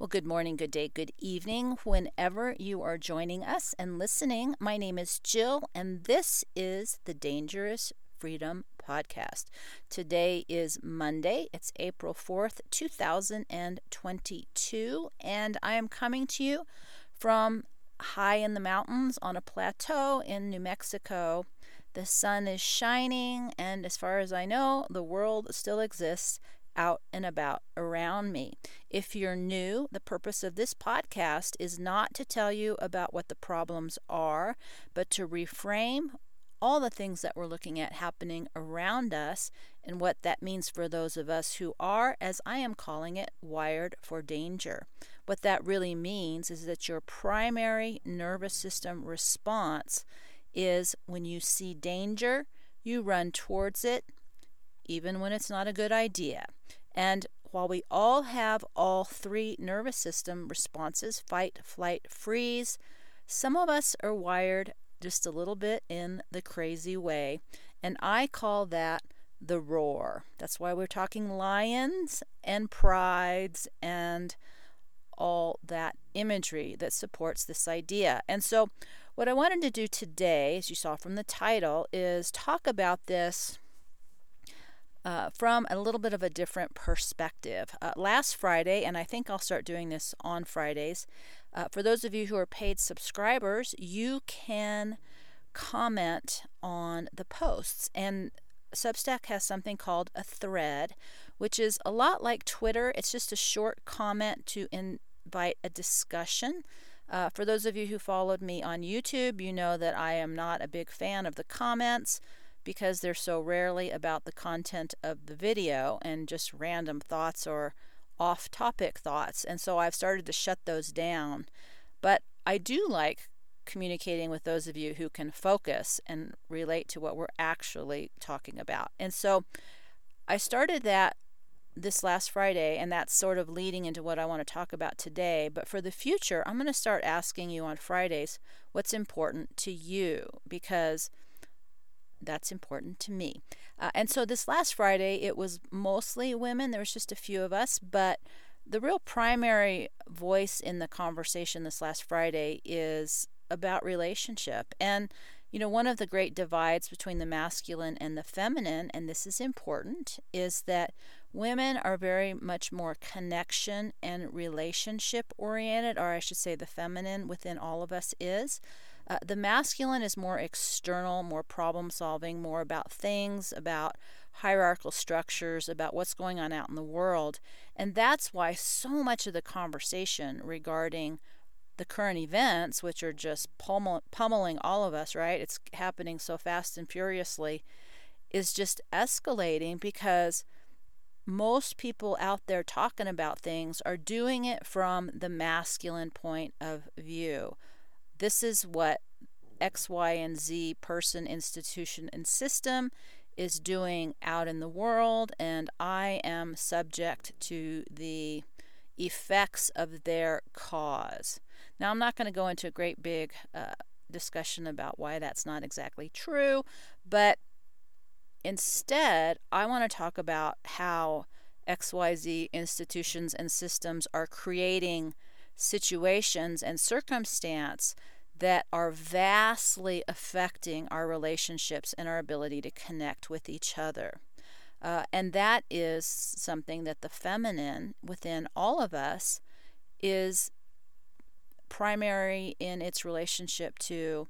Well, good morning, good day, good evening, whenever you are joining us and listening. My name is Jill, and this is the Dangerous Freedom Podcast. Today is Monday. It's April 4th, 2022, and I am coming to you from high in the mountains on a plateau in New Mexico. The sun is shining, and as far as I know, the world still exists out and about around me. If you're new, the purpose of this podcast is not to tell you about what the problems are, but to reframe all the things that we're looking at happening around us and what that means for those of us who are, as I am calling it, wired for danger. What that really means is that your primary nervous system response is when you see danger, you run towards it, even when it's not a good idea. And while we all have all three nervous system responses, fight, flight, freeze, some of us are wired just a little bit in the crazy way, and I call that the roar. That's why we're talking lions and prides and all that imagery that supports this idea. And so what I wanted to do today, as you saw from the title, is talk about this from a little bit of a different perspective. Last Friday, and I think I'll start doing this on Fridays, for those of you who are paid subscribers, you can comment on the posts. And Substack has something called a thread, which is a lot like Twitter. It's just a short comment to invite a discussion. For those of you who followed me on YouTube, you know that I am not a big fan of the comments, because they're so rarely about the content of the video and just random thoughts or off-topic thoughts. And so I've started to shut those down. But I do like communicating with those of you who can focus and relate to what we're actually talking about. And so I started that this last Friday, and that's sort of leading into what I want to talk about today. But for the future, I'm going to start asking you on Fridays what's important to you, because that's important to me. And so this last Friday, it was mostly women. There was just a few of us, but the real primary voice in the conversation this last Friday is about relationship. And, you know, one of the great divides between the masculine and the feminine, and this is important, is that women are very much more connection and relationship oriented, or I should say the feminine within all of us is. The masculine is more external, more problem-solving, more about things, about hierarchical structures, about what's going on out in the world. And that's why so much of the conversation regarding the current events, which are just pummeling all of us, right? It's happening so fast and furiously, is just escalating, because most people out there talking about things are doing it from the masculine point of view. This is what X, Y, and Z person, institution, and system is doing out in the world, and I am subject to the effects of their cause. Now, I'm not going to go into a great big discussion about why that's not exactly true, but instead, I want to talk about how X, Y, Z institutions and systems are creating situations and circumstance that are vastly affecting our relationships and our ability to connect with each other. And that is something that the feminine within all of us is primary in its relationship to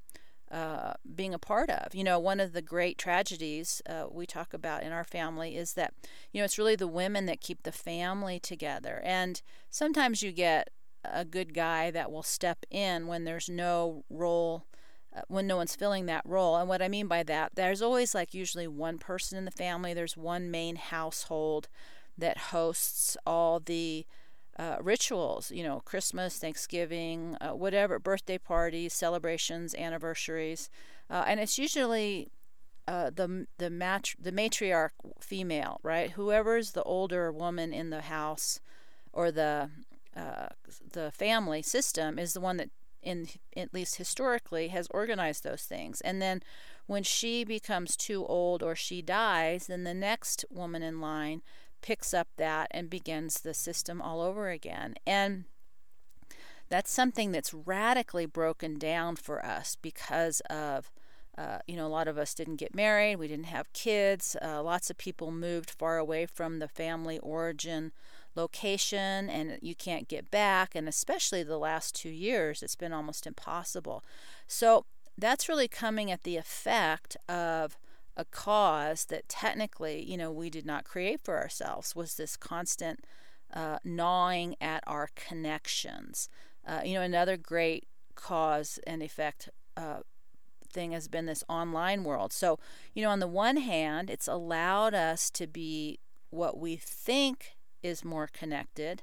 being a part of. You know, one of the great tragedies we talk about in our family is that, you know, it's really the women that keep the family together. And sometimes you get a good guy that will step in when there's no role, when no one's filling that role. And what I mean by that, there's always like usually one person in the family. There's one main household that hosts all the rituals, you know, Christmas, Thanksgiving, whatever, birthday parties, celebrations, anniversaries. And it's usually the matriarch female, right? Whoever's the older woman in the house or the family system is the one that, at least historically, has organized those things. And then when she becomes too old or she dies, then the next woman in line picks up that and begins the system all over again. And That's something that's radically broken down for us because of, a lot of us didn't get married, we didn't have kids, lots of people moved far away from the family origin location, and you can't get back, and especially the last 2 years, it's been almost impossible. So that's really coming at the effect of a cause that technically, we did not create for ourselves, was this constant gnawing at our connections. Another great cause and effect thing has been this online world. So, on the one hand, it's allowed us to be what we think is more connected.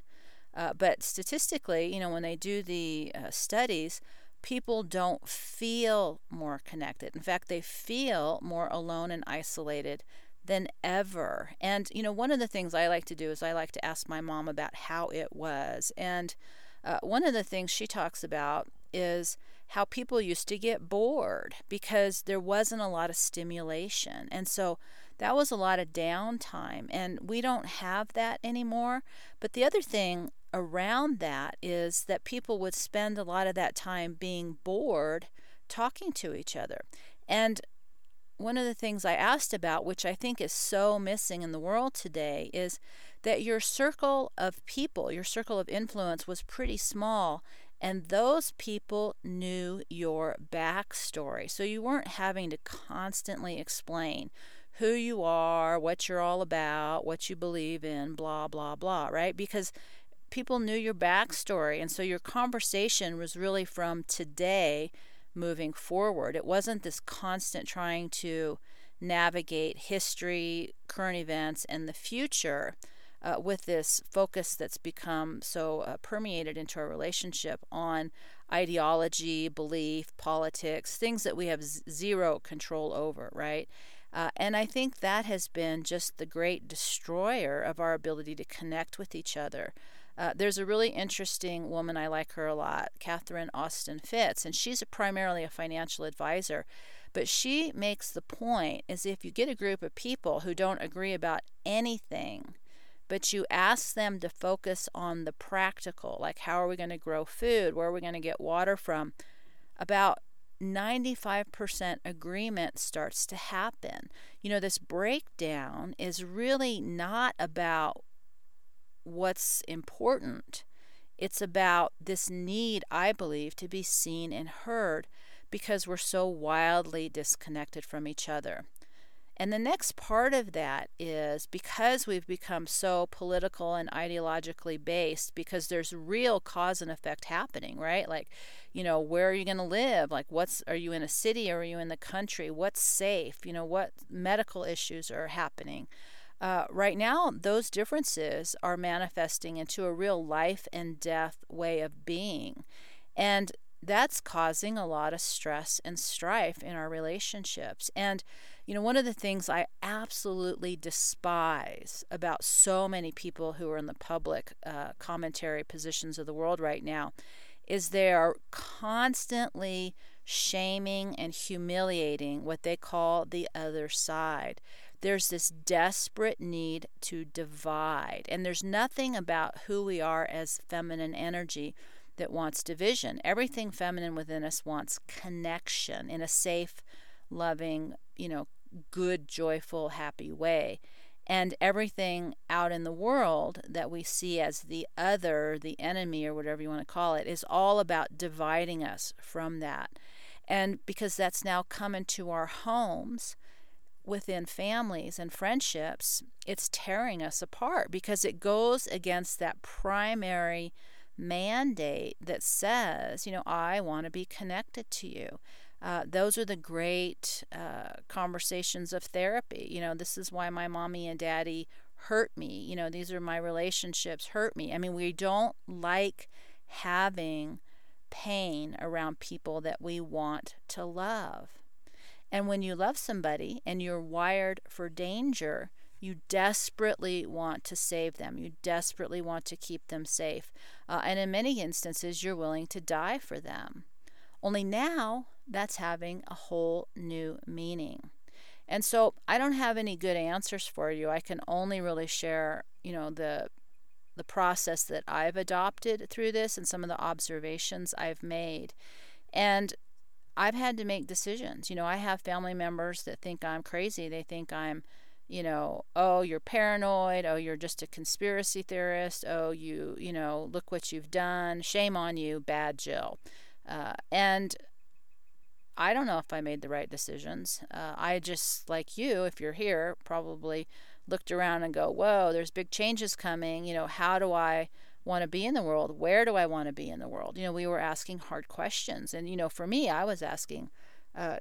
But statistically, when they do the studies, people don't feel more connected. In fact, they feel more alone and isolated than ever. And, one of the things I like to do is I like to ask my mom about how it was. And one of the things she talks about is how people used to get bored because there wasn't a lot of stimulation. And so that was a lot of downtime. And we don't have that anymore. But the other thing around that is that people would spend a lot of that time being bored talking to each other. And one of the things I asked about, which I think is so missing in the world today, is that your circle of people, your circle of influence was pretty small, and those people knew your backstory. So you weren't having to constantly explain who you are, what you're all about, what you believe in, blah, blah, blah, right? Because people knew your backstory, and so your conversation was really from today moving forward. It wasn't this constant trying to navigate history, current events, and the future with this focus that's become so permeated into our relationship on ideology, belief, politics, things that we have zero control over, right? And I think that has been just the great destroyer of our ability to connect with each other. There's a really interesting woman, I like her a lot, Catherine Austin Fitz, and she's primarily a financial advisor. But she makes the point is if you get a group of people who don't agree about anything, but you ask them to focus on the practical, like how are we going to grow food, where are we going to get water from, about 95% agreement starts to happen. This breakdown is really not about what's important. It's about this need, I believe, to be seen and heard because we're so wildly disconnected from each other. And the next part of that is because we've become so political and ideologically based, because there's real cause and effect happening, right? Like, where are you going to live? Like, are you in a city or are you in the country? What's safe? What medical issues are happening? Right now, those differences are manifesting into a real life and death way of being. And that's causing a lot of stress and strife in our relationships. And, one of the things I absolutely despise about so many people who are in the public commentary positions of the world right now is they are constantly shaming and humiliating what they call the other side. There's this desperate need to divide. And there's nothing about who we are as feminine energy that wants division. Everything feminine within us wants connection in a safe, loving, good, joyful, happy way. And everything out in the world that we see as the other, the enemy, or whatever you want to call it, is all about dividing us from that. And because that's now come into our homes, within families and friendships, it's tearing us apart because it goes against that primary mandate that says, I want to be connected to you. Those are the great conversations of therapy. This is why my mommy and daddy hurt me. These are my relationships hurt me. I mean, we don't like having pain around people that we want to love. And when you love somebody and you're wired for danger, you desperately want to save them. You desperately want to keep them safe. And in many instances, you're willing to die for them. Only now, that's having a whole new meaning. And so I don't have any good answers for you. I can only really share, the the process that I've adopted through this and some of the observations I've made. And I've had to make decisions. You know, I have family members that think I'm crazy. They think I'm, you know, oh, you're paranoid. Oh, you're just a conspiracy theorist. Oh, you know, look what you've done. Shame on you, bad Jill. And I don't know if I made the right decisions. I just, like you, if you're here, probably looked around and go, whoa, there's big changes coming. You know, how do I want to be in the world? Where do I want to be in the world? You know, we were asking hard questions. And, you know, for me, I was asking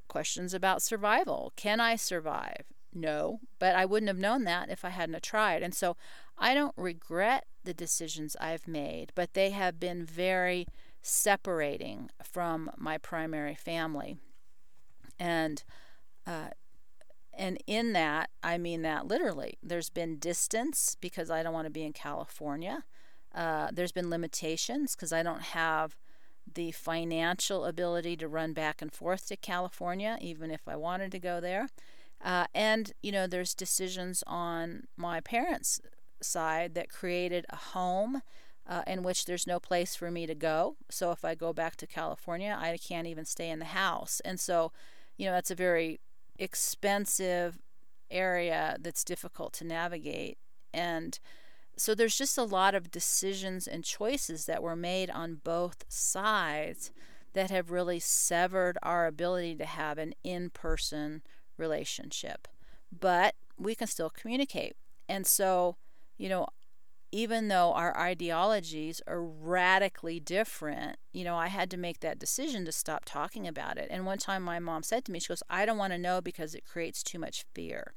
questions about survival. Can I survive? No, but I wouldn't have known that if I hadn't tried. And so I don't regret the decisions I've made, but they have been very separating from my primary family. And in that, I mean that literally. There's been distance because I don't want to be in California. There's been limitations because I don't have the financial ability to run back and forth to California, even if I wanted to go there. And, you know, there's decisions on my parents' side that created a home in which there's no place for me to go. So if I go back to California, I can't even stay in the house. And so, you know, that's a very expensive area that's difficult to navigate. And so there's just a lot of decisions and choices that were made on both sides that have really severed our ability to have an in-person relationship. But we can still communicate. And so, you know, even though our ideologies are radically different, you know, I had to make that decision to stop talking about it. And one time my mom said to me, she goes, I don't want to know because it creates too much fear.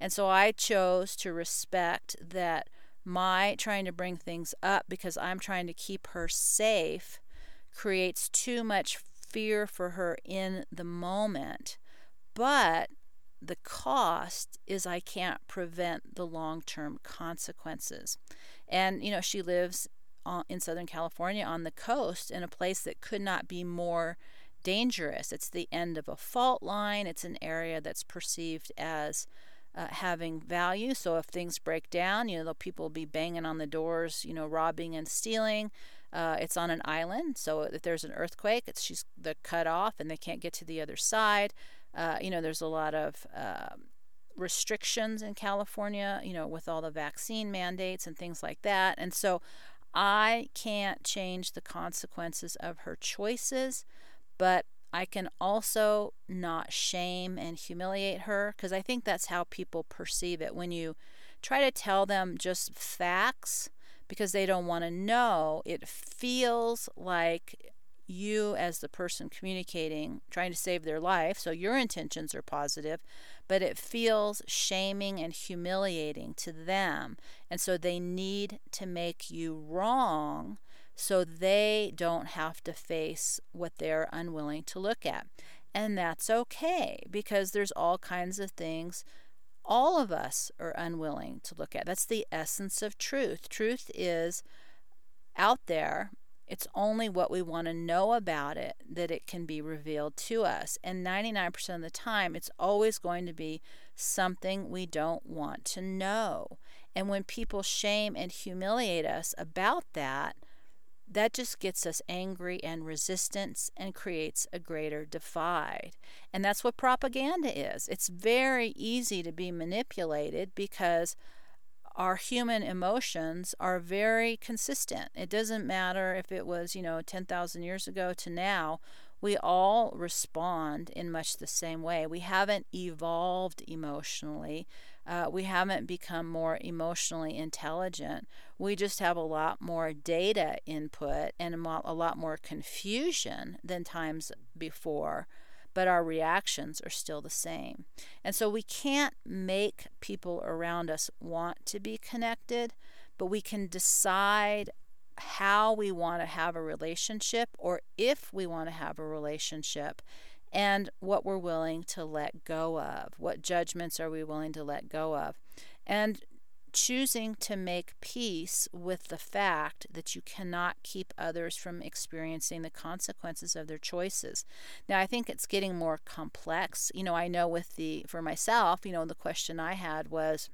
And so I chose to respect that my trying to bring things up because I'm trying to keep her safe creates too much fear for her in the moment. But the cost is I can't prevent the long-term consequences. And, you know, she lives in Southern California on the coast in a place that could not be more dangerous. It's the end of a fault line. It's an area that's perceived as having value. So if things break down, you know, people will be banging on the doors, you know, robbing and stealing. It's on an island. So if there's an earthquake, they're cut off and they can't get to the other side. You know, there's a lot of restrictions in California, you know, with all the vaccine mandates and things like that. And so I can't change the consequences of her choices, but I can also not shame and humiliate her, because I think that's how people perceive it. When you try to tell them just facts because they don't want to know, it feels like you as the person communicating, trying to save their life, so your intentions are positive, but it feels shaming and humiliating to them. And so they need to make you wrong so they don't have to face what they're unwilling to look at. And that's okay, because there's all kinds of things all of us are unwilling to look at. That's the essence of truth. Truth is out there. It's only what we want to know about it that it can be revealed to us. And 99% of the time, it's always going to be something we don't want to know. And when people shame and humiliate us about that, that just gets us angry and resistance and creates a greater divide. And that's what propaganda is. It's very easy to be manipulated because our human emotions are very consistent. It doesn't matter if it was, you know, 10,000 years ago to now, we all respond in much the same way. We haven't evolved emotionally. We haven't become more emotionally intelligent. We just have a lot more data input and a lot more confusion than times before, but our reactions are still the same. And so we can't make people around us want to be connected, but we can decide how we want to have a relationship, or if we want to have a relationship, and what we're willing to let go of. What judgments are we willing to let go of? And choosing to make peace with the fact that you cannot keep others from experiencing the consequences of their choices. Now, I think it's getting more complex. You know, I know for myself, you know, the question I had was,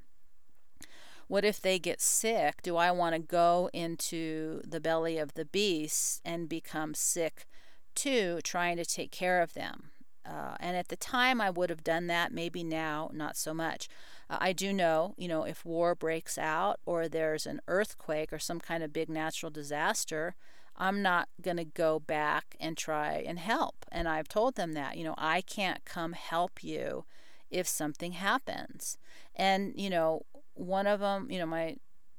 What if they get sick? Do I want to go into the belly of the beast and become sick too, trying to take care of them? And at the time, I would have done that. Maybe now, not so much. I do know, if war breaks out or there's an earthquake or some kind of big natural disaster, I'm not going to go back and try and help. And I've told them that, I can't come help you if something happens. And, one of them, my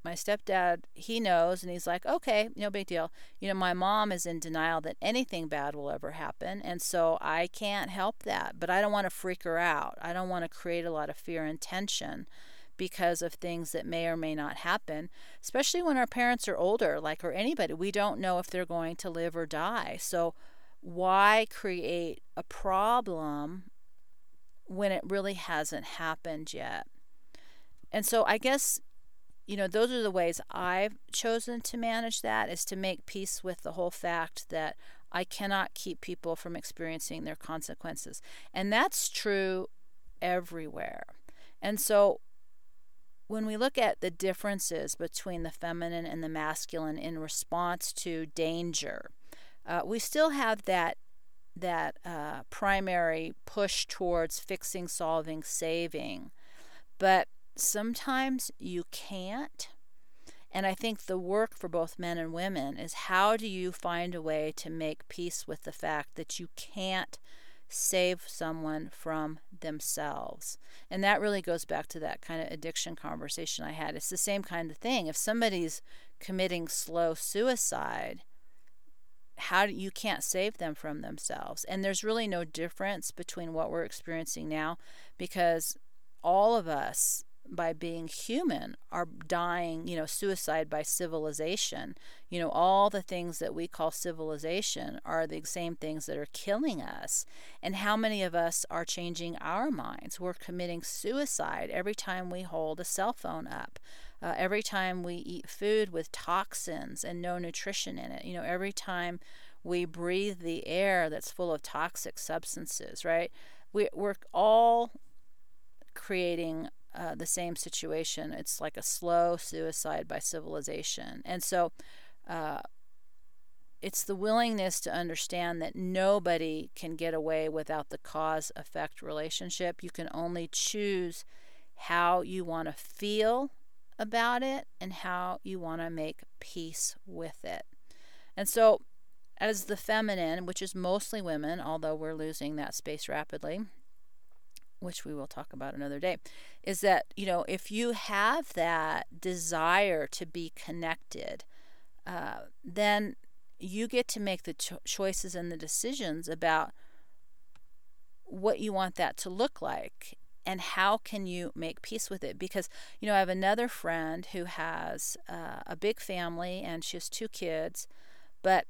stepdad, he knows, and he's like, okay, no big deal. My mom is in denial that anything bad will ever happen, and so I can't help that. But I don't want to freak her out. I don't want to create a lot of fear and tension because of things that may or may not happen, especially when our parents are older, or anybody. We don't know if they're going to live or die. So why create a problem when it really hasn't happened yet? And so I guess, those are the ways I've chosen to manage that, is to make peace with the whole fact that I cannot keep people from experiencing their consequences. And that's true everywhere. And so when we look at the differences between the feminine and the masculine in response to danger, we still have that primary push towards fixing, solving, saving. But sometimes you can't. And I think the work for both men and women is, how do you find a way to make peace with the fact that you can't save someone from themselves? And that really goes back to that kind of addiction conversation I had. It's the same kind of thing. If somebody's committing slow suicide, you can't save them from themselves. And there's really no difference between what we're experiencing now, because all of us, by being human, are dying, suicide by civilization. All the things that we call civilization are the same things that are killing us. And how many of us are changing our minds? We're committing suicide every time we hold a cell phone up, every time we eat food with toxins and no nutrition in it, every time we breathe the air that's full of toxic substances, right? We're all creating the same situation. It's like a slow suicide by civilization. And so it's the willingness to understand that nobody can get away without the cause-effect relationship. You can only choose how you want to feel about it and how you want to make peace with it. And so as the feminine, which is mostly women, although we're losing that space rapidly, which we will talk about another day, is that, if you have that desire to be connected, then you get to make the choices and the decisions about what you want that to look like and how can you make peace with it. Because, I have another friend who has a big family and she has 2 kids, but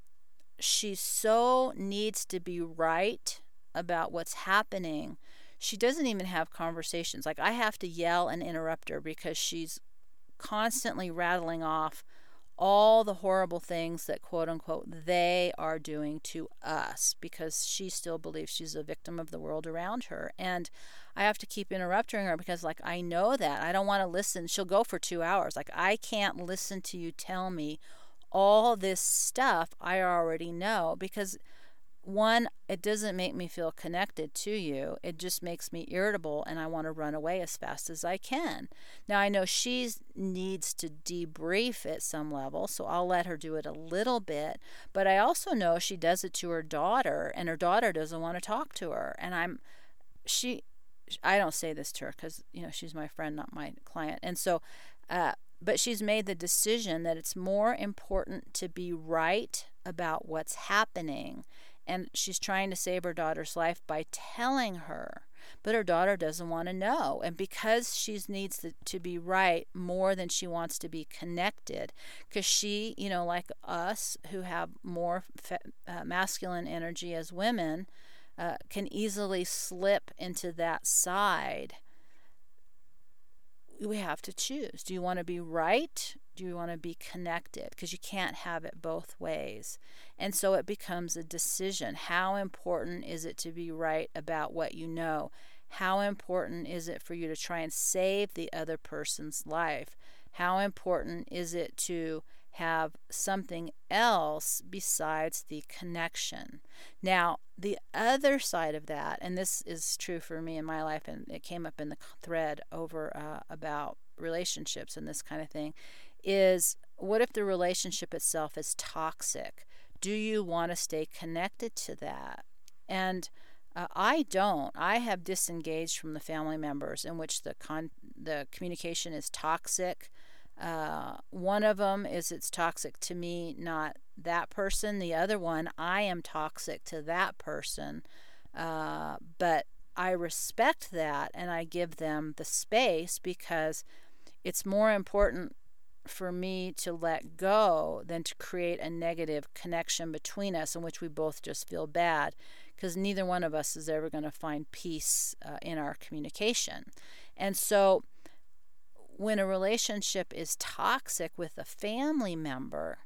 she so needs to be right about what's happening. She doesn't even have conversations. I have to yell and interrupt her because she's constantly rattling off all the horrible things that, quote unquote, they are doing to us, because she still believes she's a victim of the world around her. And I have to keep interrupting her because, I know that. I don't want to listen. She'll go for 2 hours. I can't listen to you tell me all this stuff I already know, because one, it doesn't make me feel connected to you. It just makes me irritable and I want to run away as fast as I can. Now, I know she needs to debrief at some level, so I'll let her do it a little bit. But I also know she does it to her daughter, and her daughter doesn't want to talk to her. And I don't say this to her because, she's my friend, not my client. And so, but she's made the decision that it's more important to be right about what's happening. And she's trying to save her daughter's life by telling her, but her daughter doesn't want to know. And because she needs to be right more than she wants to be connected, because she, like us who have more masculine energy as women, can easily slip into that side. We have to choose. Do you want to be right? Do you want to be connected? Because you can't have it both ways. And so it becomes a decision. How important is it to be right about what you know? How important is it for you to try and save the other person's life? How important is it to have something else besides the connection? Now, the other side of that, and this is true for me in my life, and it came up in the thread over about relationships and this kind of thing, is what if the relationship itself is toxic? Do you want to stay connected to that? And I don't. I have disengaged from the family members in which the communication is toxic. One of them is it's toxic to me, not that person. The other one, I am toxic to that person. But I respect that and I give them the space because it's more important for me to let go than to create a negative connection between us in which we both just feel bad, because neither one of us is ever going to find peace in our communication. And so when a relationship is toxic with a family member,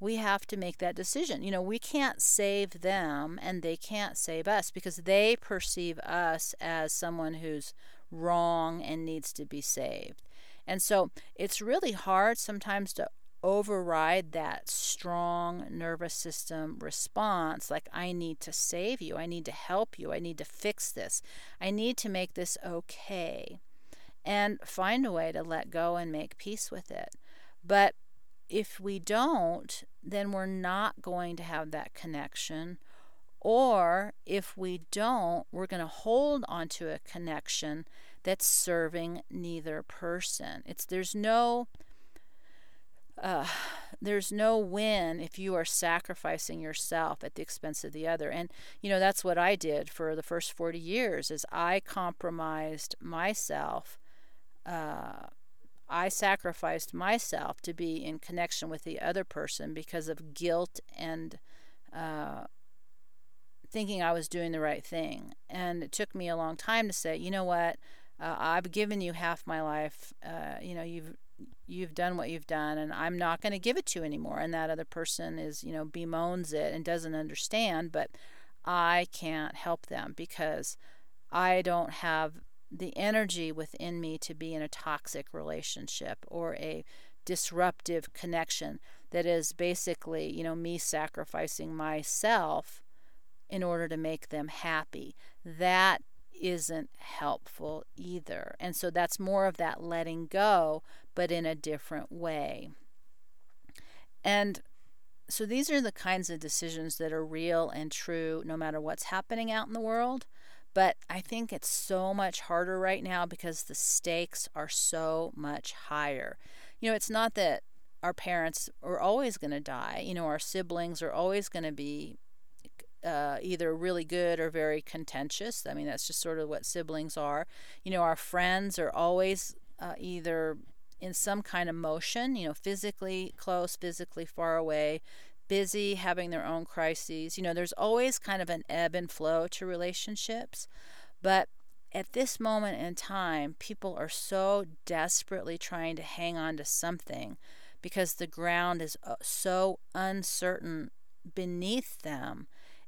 we have to make that decision. You know, we can't save them and they can't save us because they perceive us as someone who's wrong and needs to be saved. And so it's really hard sometimes to override that strong nervous system response, like I need to save you, I need to help you, I need to fix this, I need to make this okay, and find a way to let go and make peace with it. But if we don't, then we're not going to have that connection. Or if we don't, we're going to hold onto a connection that's serving neither person. There's no win if you are sacrificing yourself at the expense of the other. And, you know, that's what I did for the first 40 years is I compromised myself. I sacrificed myself to be in connection with the other person because of guilt and thinking I was doing the right thing. And it took me a long time to say, you know what, I've given you half my life, you know, you've done what you've done, and I'm not going to give it to you anymore. And that other person is, you know, bemoans it and doesn't understand, but I can't help them because I don't have the energy within me to be in a toxic relationship or a disruptive connection that is basically, you know, me sacrificing myself in order to make them happy. That isn't helpful either. And so that's more of that letting go, but in a different way. And so these are the kinds of decisions that are real and true no matter what's happening out in the world. But I think it's so much harder right now because the stakes are so much higher. You know, it's not that our parents are always going to die. You know, our siblings are always going to be either really good or very contentious. I mean, that's just sort of what siblings are. You know, our friends are always either in some kind of motion, you know, physically close, physically far away, busy, having their own crises. You know, there's always kind of an ebb and flow to relationships. But at this moment in time, people are so desperately trying to hang on to something because the ground is so uncertain beneath them.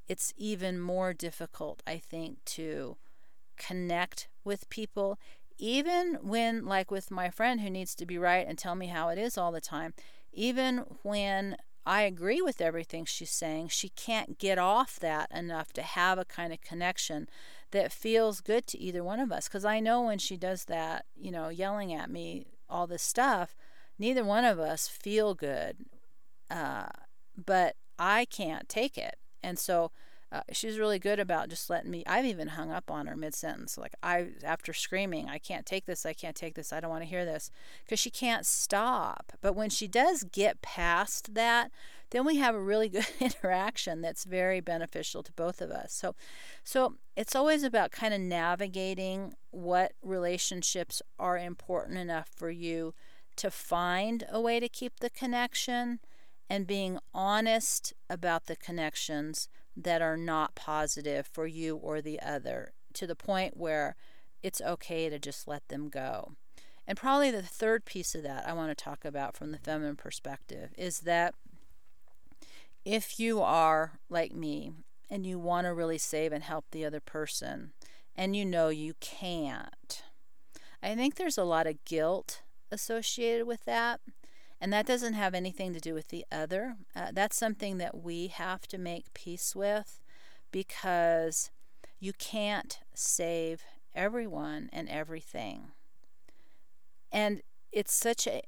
It's even more difficult, I think, to connect with people, even when, like with my friend who needs to be right and tell me how it is all the time, even when I agree with everything she's saying, she can't get off that enough to have a kind of connection that feels good to either one of us. Because I know when she does that, you know, yelling at me, all this stuff, neither one of us feel good, but I can't take it. And so she's really good about just letting me. I've even hung up on her mid-sentence. Like, after screaming, I can't take this, I can't take this, I don't want to hear this. Because she can't stop. But when she does get past that, then we have a really good interaction that's very beneficial to both of us. So it's always about kind of navigating what relationships are important enough for you to find a way to keep the connection, and being honest about the connections that are not positive for you or the other, to the point where it's okay to just let them go. And probably the third piece of that I want to talk about from the feminine perspective is that if you are like me and you want to really save and help the other person and you know you can't, I think there's a lot of guilt associated with that. And that doesn't have anything to do with the other. That's something that we have to make peace with, because you can't save everyone and everything. And it's such a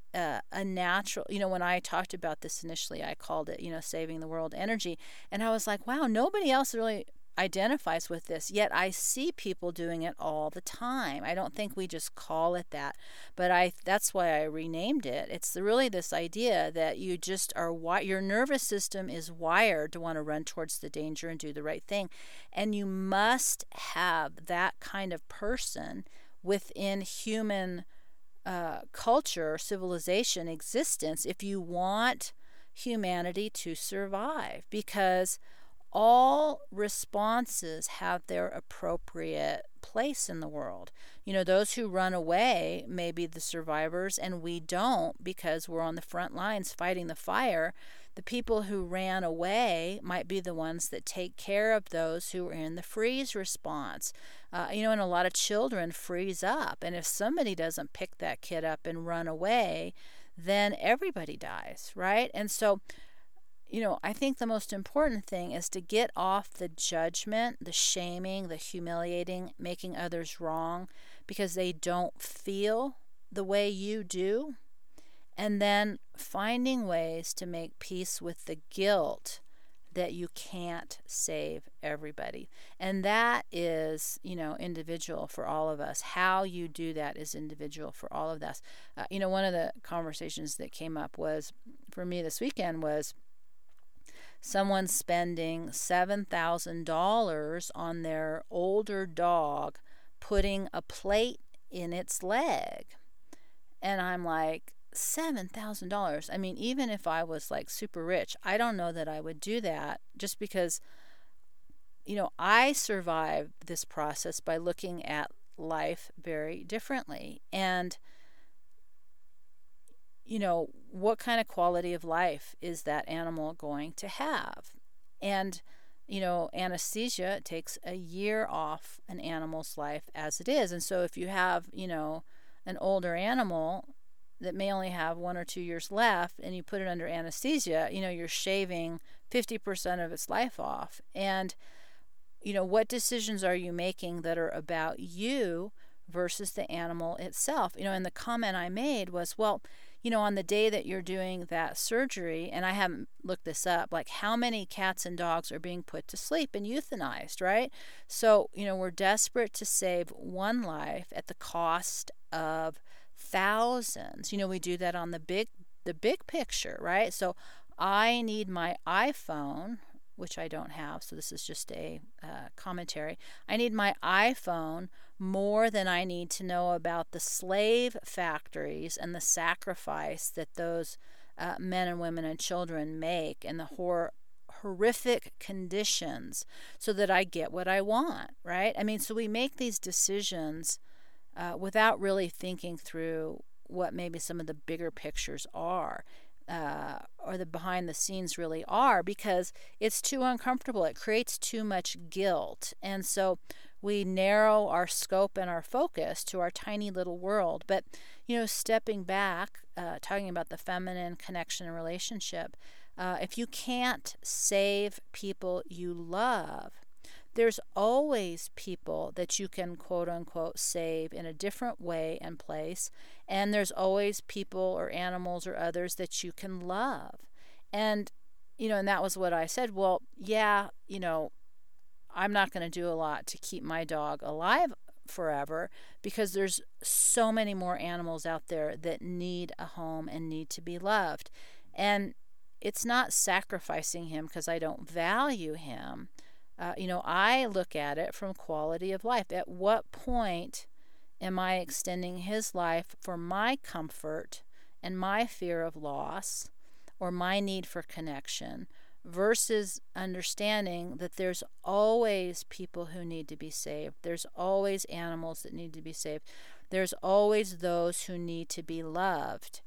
natural, when I talked about this initially, I called it, saving the world energy. And I was like, wow, nobody else really identifies with this. Yet I see people doing it all the time. I don't think we just call it that, but that's why I renamed it. It's really this idea that you just are, your nervous system is wired to want to run towards the danger and do the right thing. And you must have that kind of person within human culture, civilization, existence, if you want humanity to survive, because all responses have their appropriate place in the world. Those who run away may be the survivors, and we don't, because we're on the front lines fighting the fire. The people who ran away might be the ones that take care of those who are in the freeze response. And a lot of children freeze up. And if somebody doesn't pick that kid up and run away, then everybody dies, right? And so, I think the most important thing is to get off the judgment, the shaming, the humiliating, making others wrong because they don't feel the way you do. And then finding ways to make peace with the guilt that you can't save everybody. And that is, individual for all of us. How you do that is individual for all of us. One of the conversations that came up was, for me this weekend, was someone spending $7,000 on their older dog putting a plate in its leg. And I'm like, $7,000. I mean, even if I was like super rich, I don't know that I would do that, just because, I survived this process by looking at life very differently. And, what kind of quality of life is that animal going to have? And, anesthesia takes a year off an animal's life as it is. And so if you have, an older animal that may only have 1 or 2 years left, and you put it under anesthesia, you're shaving 50% of its life off. And, what decisions are you making that are about you versus the animal itself? And the comment I made was, well, on the day that you're doing that surgery, and I haven't looked this up, like how many cats and dogs are being put to sleep and euthanized, right? So, we're desperate to save one life at the cost of thousands. We do that on the big picture, right? So I need my iPhone, which I don't have, so this is just a commentary. I need my iPhone more than I need to know about the slave factories and the sacrifice that those men and women and children make, and the horrific conditions, so that I get what I want, right? I mean, so we make these decisions without really thinking through what maybe some of the bigger pictures are, or the behind the scenes really are, because it's too uncomfortable. It creates too much guilt. And so we narrow our scope and our focus to our tiny little world. But, stepping back, talking about the feminine connection and relationship, if you can't save people you love, there's always people that you can quote unquote save in a different way and place. And there's always people or animals or others that you can love. And, and that was what I said. Well, yeah, I'm not going to do a lot to keep my dog alive forever, because there's so many more animals out there that need a home and need to be loved. And it's not sacrificing him because I don't value him. I look at it from quality of life. At what point am I extending his life for my comfort and my fear of loss or my need for connection, versus understanding that there's always people who need to be saved. There's always animals that need to be saved. There's always those who need to be loved.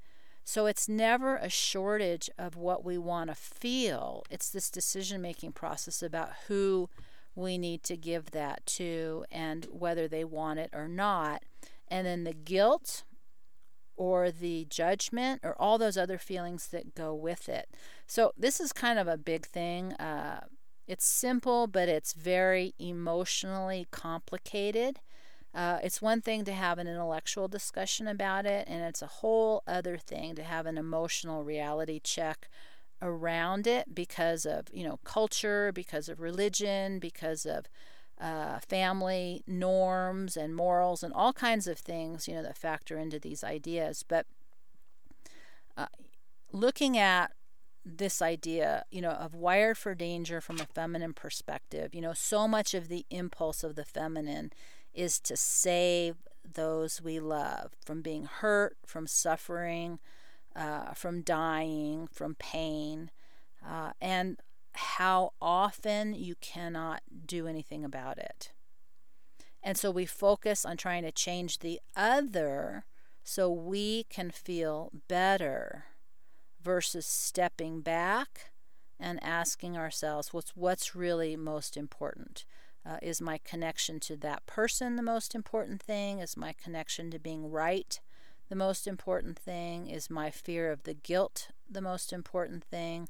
So it's never a shortage of what we want to feel. It's this decision-making process about who we need to give that to and whether they want it or not. And then the guilt or the judgment or all those other feelings that go with it. So this is kind of a big thing. It's simple, but it's very emotionally complicated. It's one thing to have an intellectual discussion about it, and it's a whole other thing to have an emotional reality check around it because of, culture, because of religion, because of family norms and morals and all kinds of things, that factor into these ideas. But looking at this idea, of wired for danger from a feminine perspective, so much of the impulse of the feminine is to save those we love from being hurt, from suffering, from dying, from pain, and how often you cannot do anything about it. And so we focus on trying to change the other so we can feel better versus stepping back and asking ourselves what's really most important. Is my connection to that person the most important thing? Is my connection to being right the most important thing? Is my fear of the guilt the most important thing?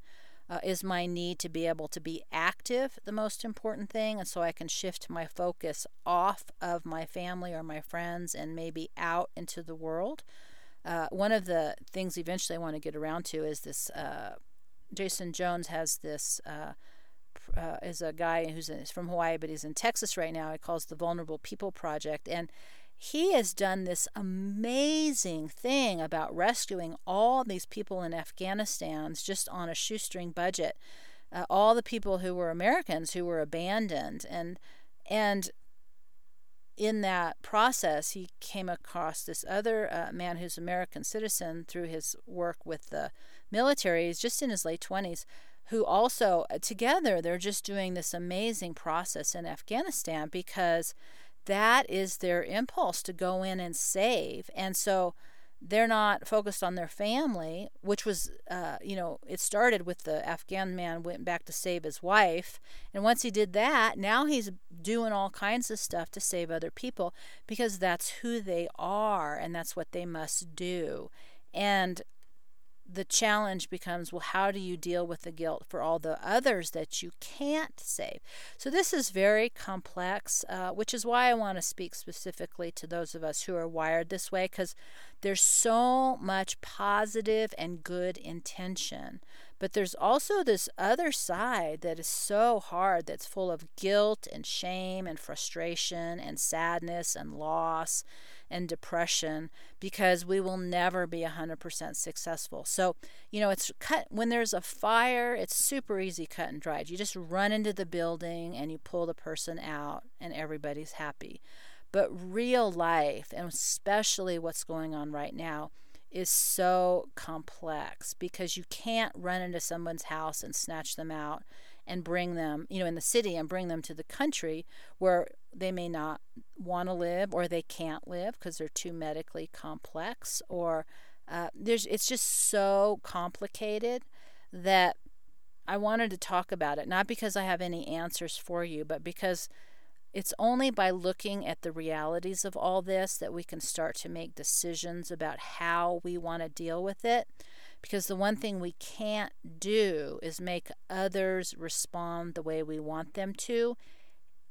Is my need to be able to be active the most important thing? And so I can shift my focus off of my family or my friends and maybe out into the world. One of the things eventually I want to get around to is this, Jason Jones has this, is a guy who's from Hawaii, but he's in Texas right now. He calls the Vulnerable People Project. And he has done this amazing thing about rescuing all these people in Afghanistan just on a shoestring budget. All the people who were Americans who were abandoned. And in that process, he came across this other man who's an American citizen through his work with the military. He's just in his late 20s. Who also, together, they're just doing this amazing process in Afghanistan because that is their impulse to go in and save. And so they're not focused on their family, which was, it started with the Afghan man went back to save his wife. And once he did that, now he's doing all kinds of stuff to save other people because that's who they are and that's what they must do. And the challenge becomes, how do you deal with the guilt for all the others that you can't save? So this is very complex, which is why I want to speak specifically to those of us who are wired this way, because there's so much positive and good intention. But there's also this other side that is so hard, that's full of guilt and shame and frustration and sadness and loss and depression, because we will never be 100% successful. So, it's when there's a fire, it's super easy, cut and dried. You just run into the building and you pull the person out and everybody's happy. But real life, and especially what's going on right now, is so complex because you can't run into someone's house and snatch them out and bring them, in the city and bring them to the country where they may not want to live or they can't live because they're too medically complex, or it's just so complicated that I wanted to talk about it, not because I have any answers for you, but because it's only by looking at the realities of all this that we can start to make decisions about how we want to deal with it. Because the one thing we can't do is make others respond the way we want them to,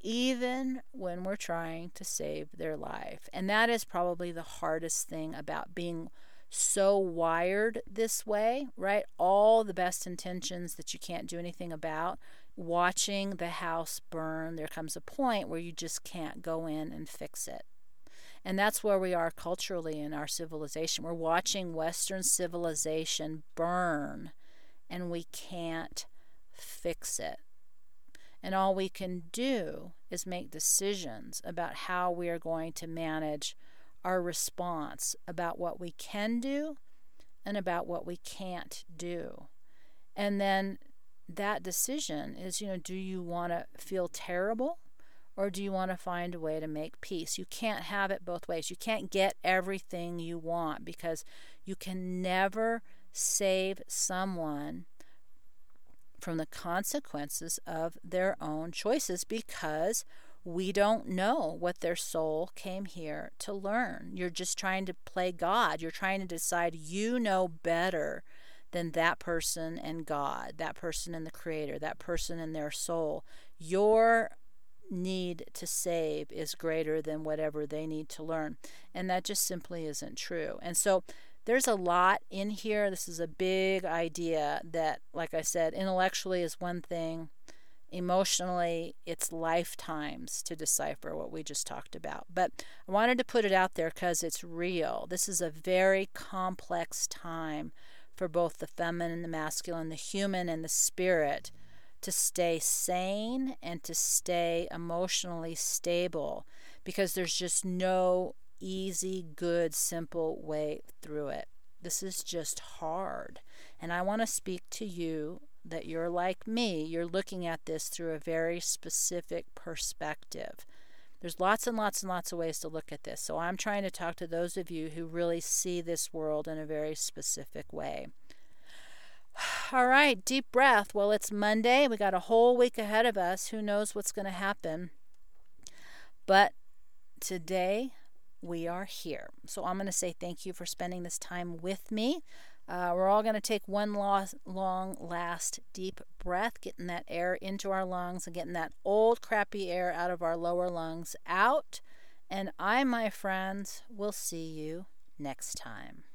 even when we're trying to save their life. And that is probably the hardest thing about being so wired this way, right? All the best intentions that you can't do anything about. Watching the house burn, there comes a point where you just can't go in and fix it. And that's where we are culturally in our civilization. We're watching Western civilization burn, and we can't fix it. And all we can do is make decisions about how we are going to manage our response, about what we can do and about what we can't do. And then that decision is, do you want to feel terrible or do you want to find a way to make peace? You can't have it both ways. You can't get everything you want because you can never save someone from the consequences of their own choices, because We don't know what their soul came here to learn. You're just trying to play God. You're trying to decide you know better than that person and God, that person and the Creator, that person and their soul. Your need to save is greater than whatever they need to learn. And that just simply isn't true. And so there's a lot in here. This is a big idea that, like I said, intellectually is one thing. Emotionally, it's lifetimes to decipher what we just talked about. But I wanted to put it out there because it's real. This is a very complex time for both the feminine, the masculine, the human, and the spirit to stay sane and to stay emotionally stable, because there's just no easy, good, simple way through it. This is just hard. And I want to speak to you that you're like me, you're looking at this through a very specific perspective. There's lots and lots and lots of ways to look at this. So I'm trying to talk to those of you who really see this world in a very specific way. All right, deep breath. Well, it's Monday. We got a whole week ahead of us. Who knows what's going to happen? But today we are here. So I'm going to say thank you for spending this time with me. We're all going to take one long, last deep breath, getting that air into our lungs and getting that old crappy air out of our lower lungs out. And I, my friends, will see you next time.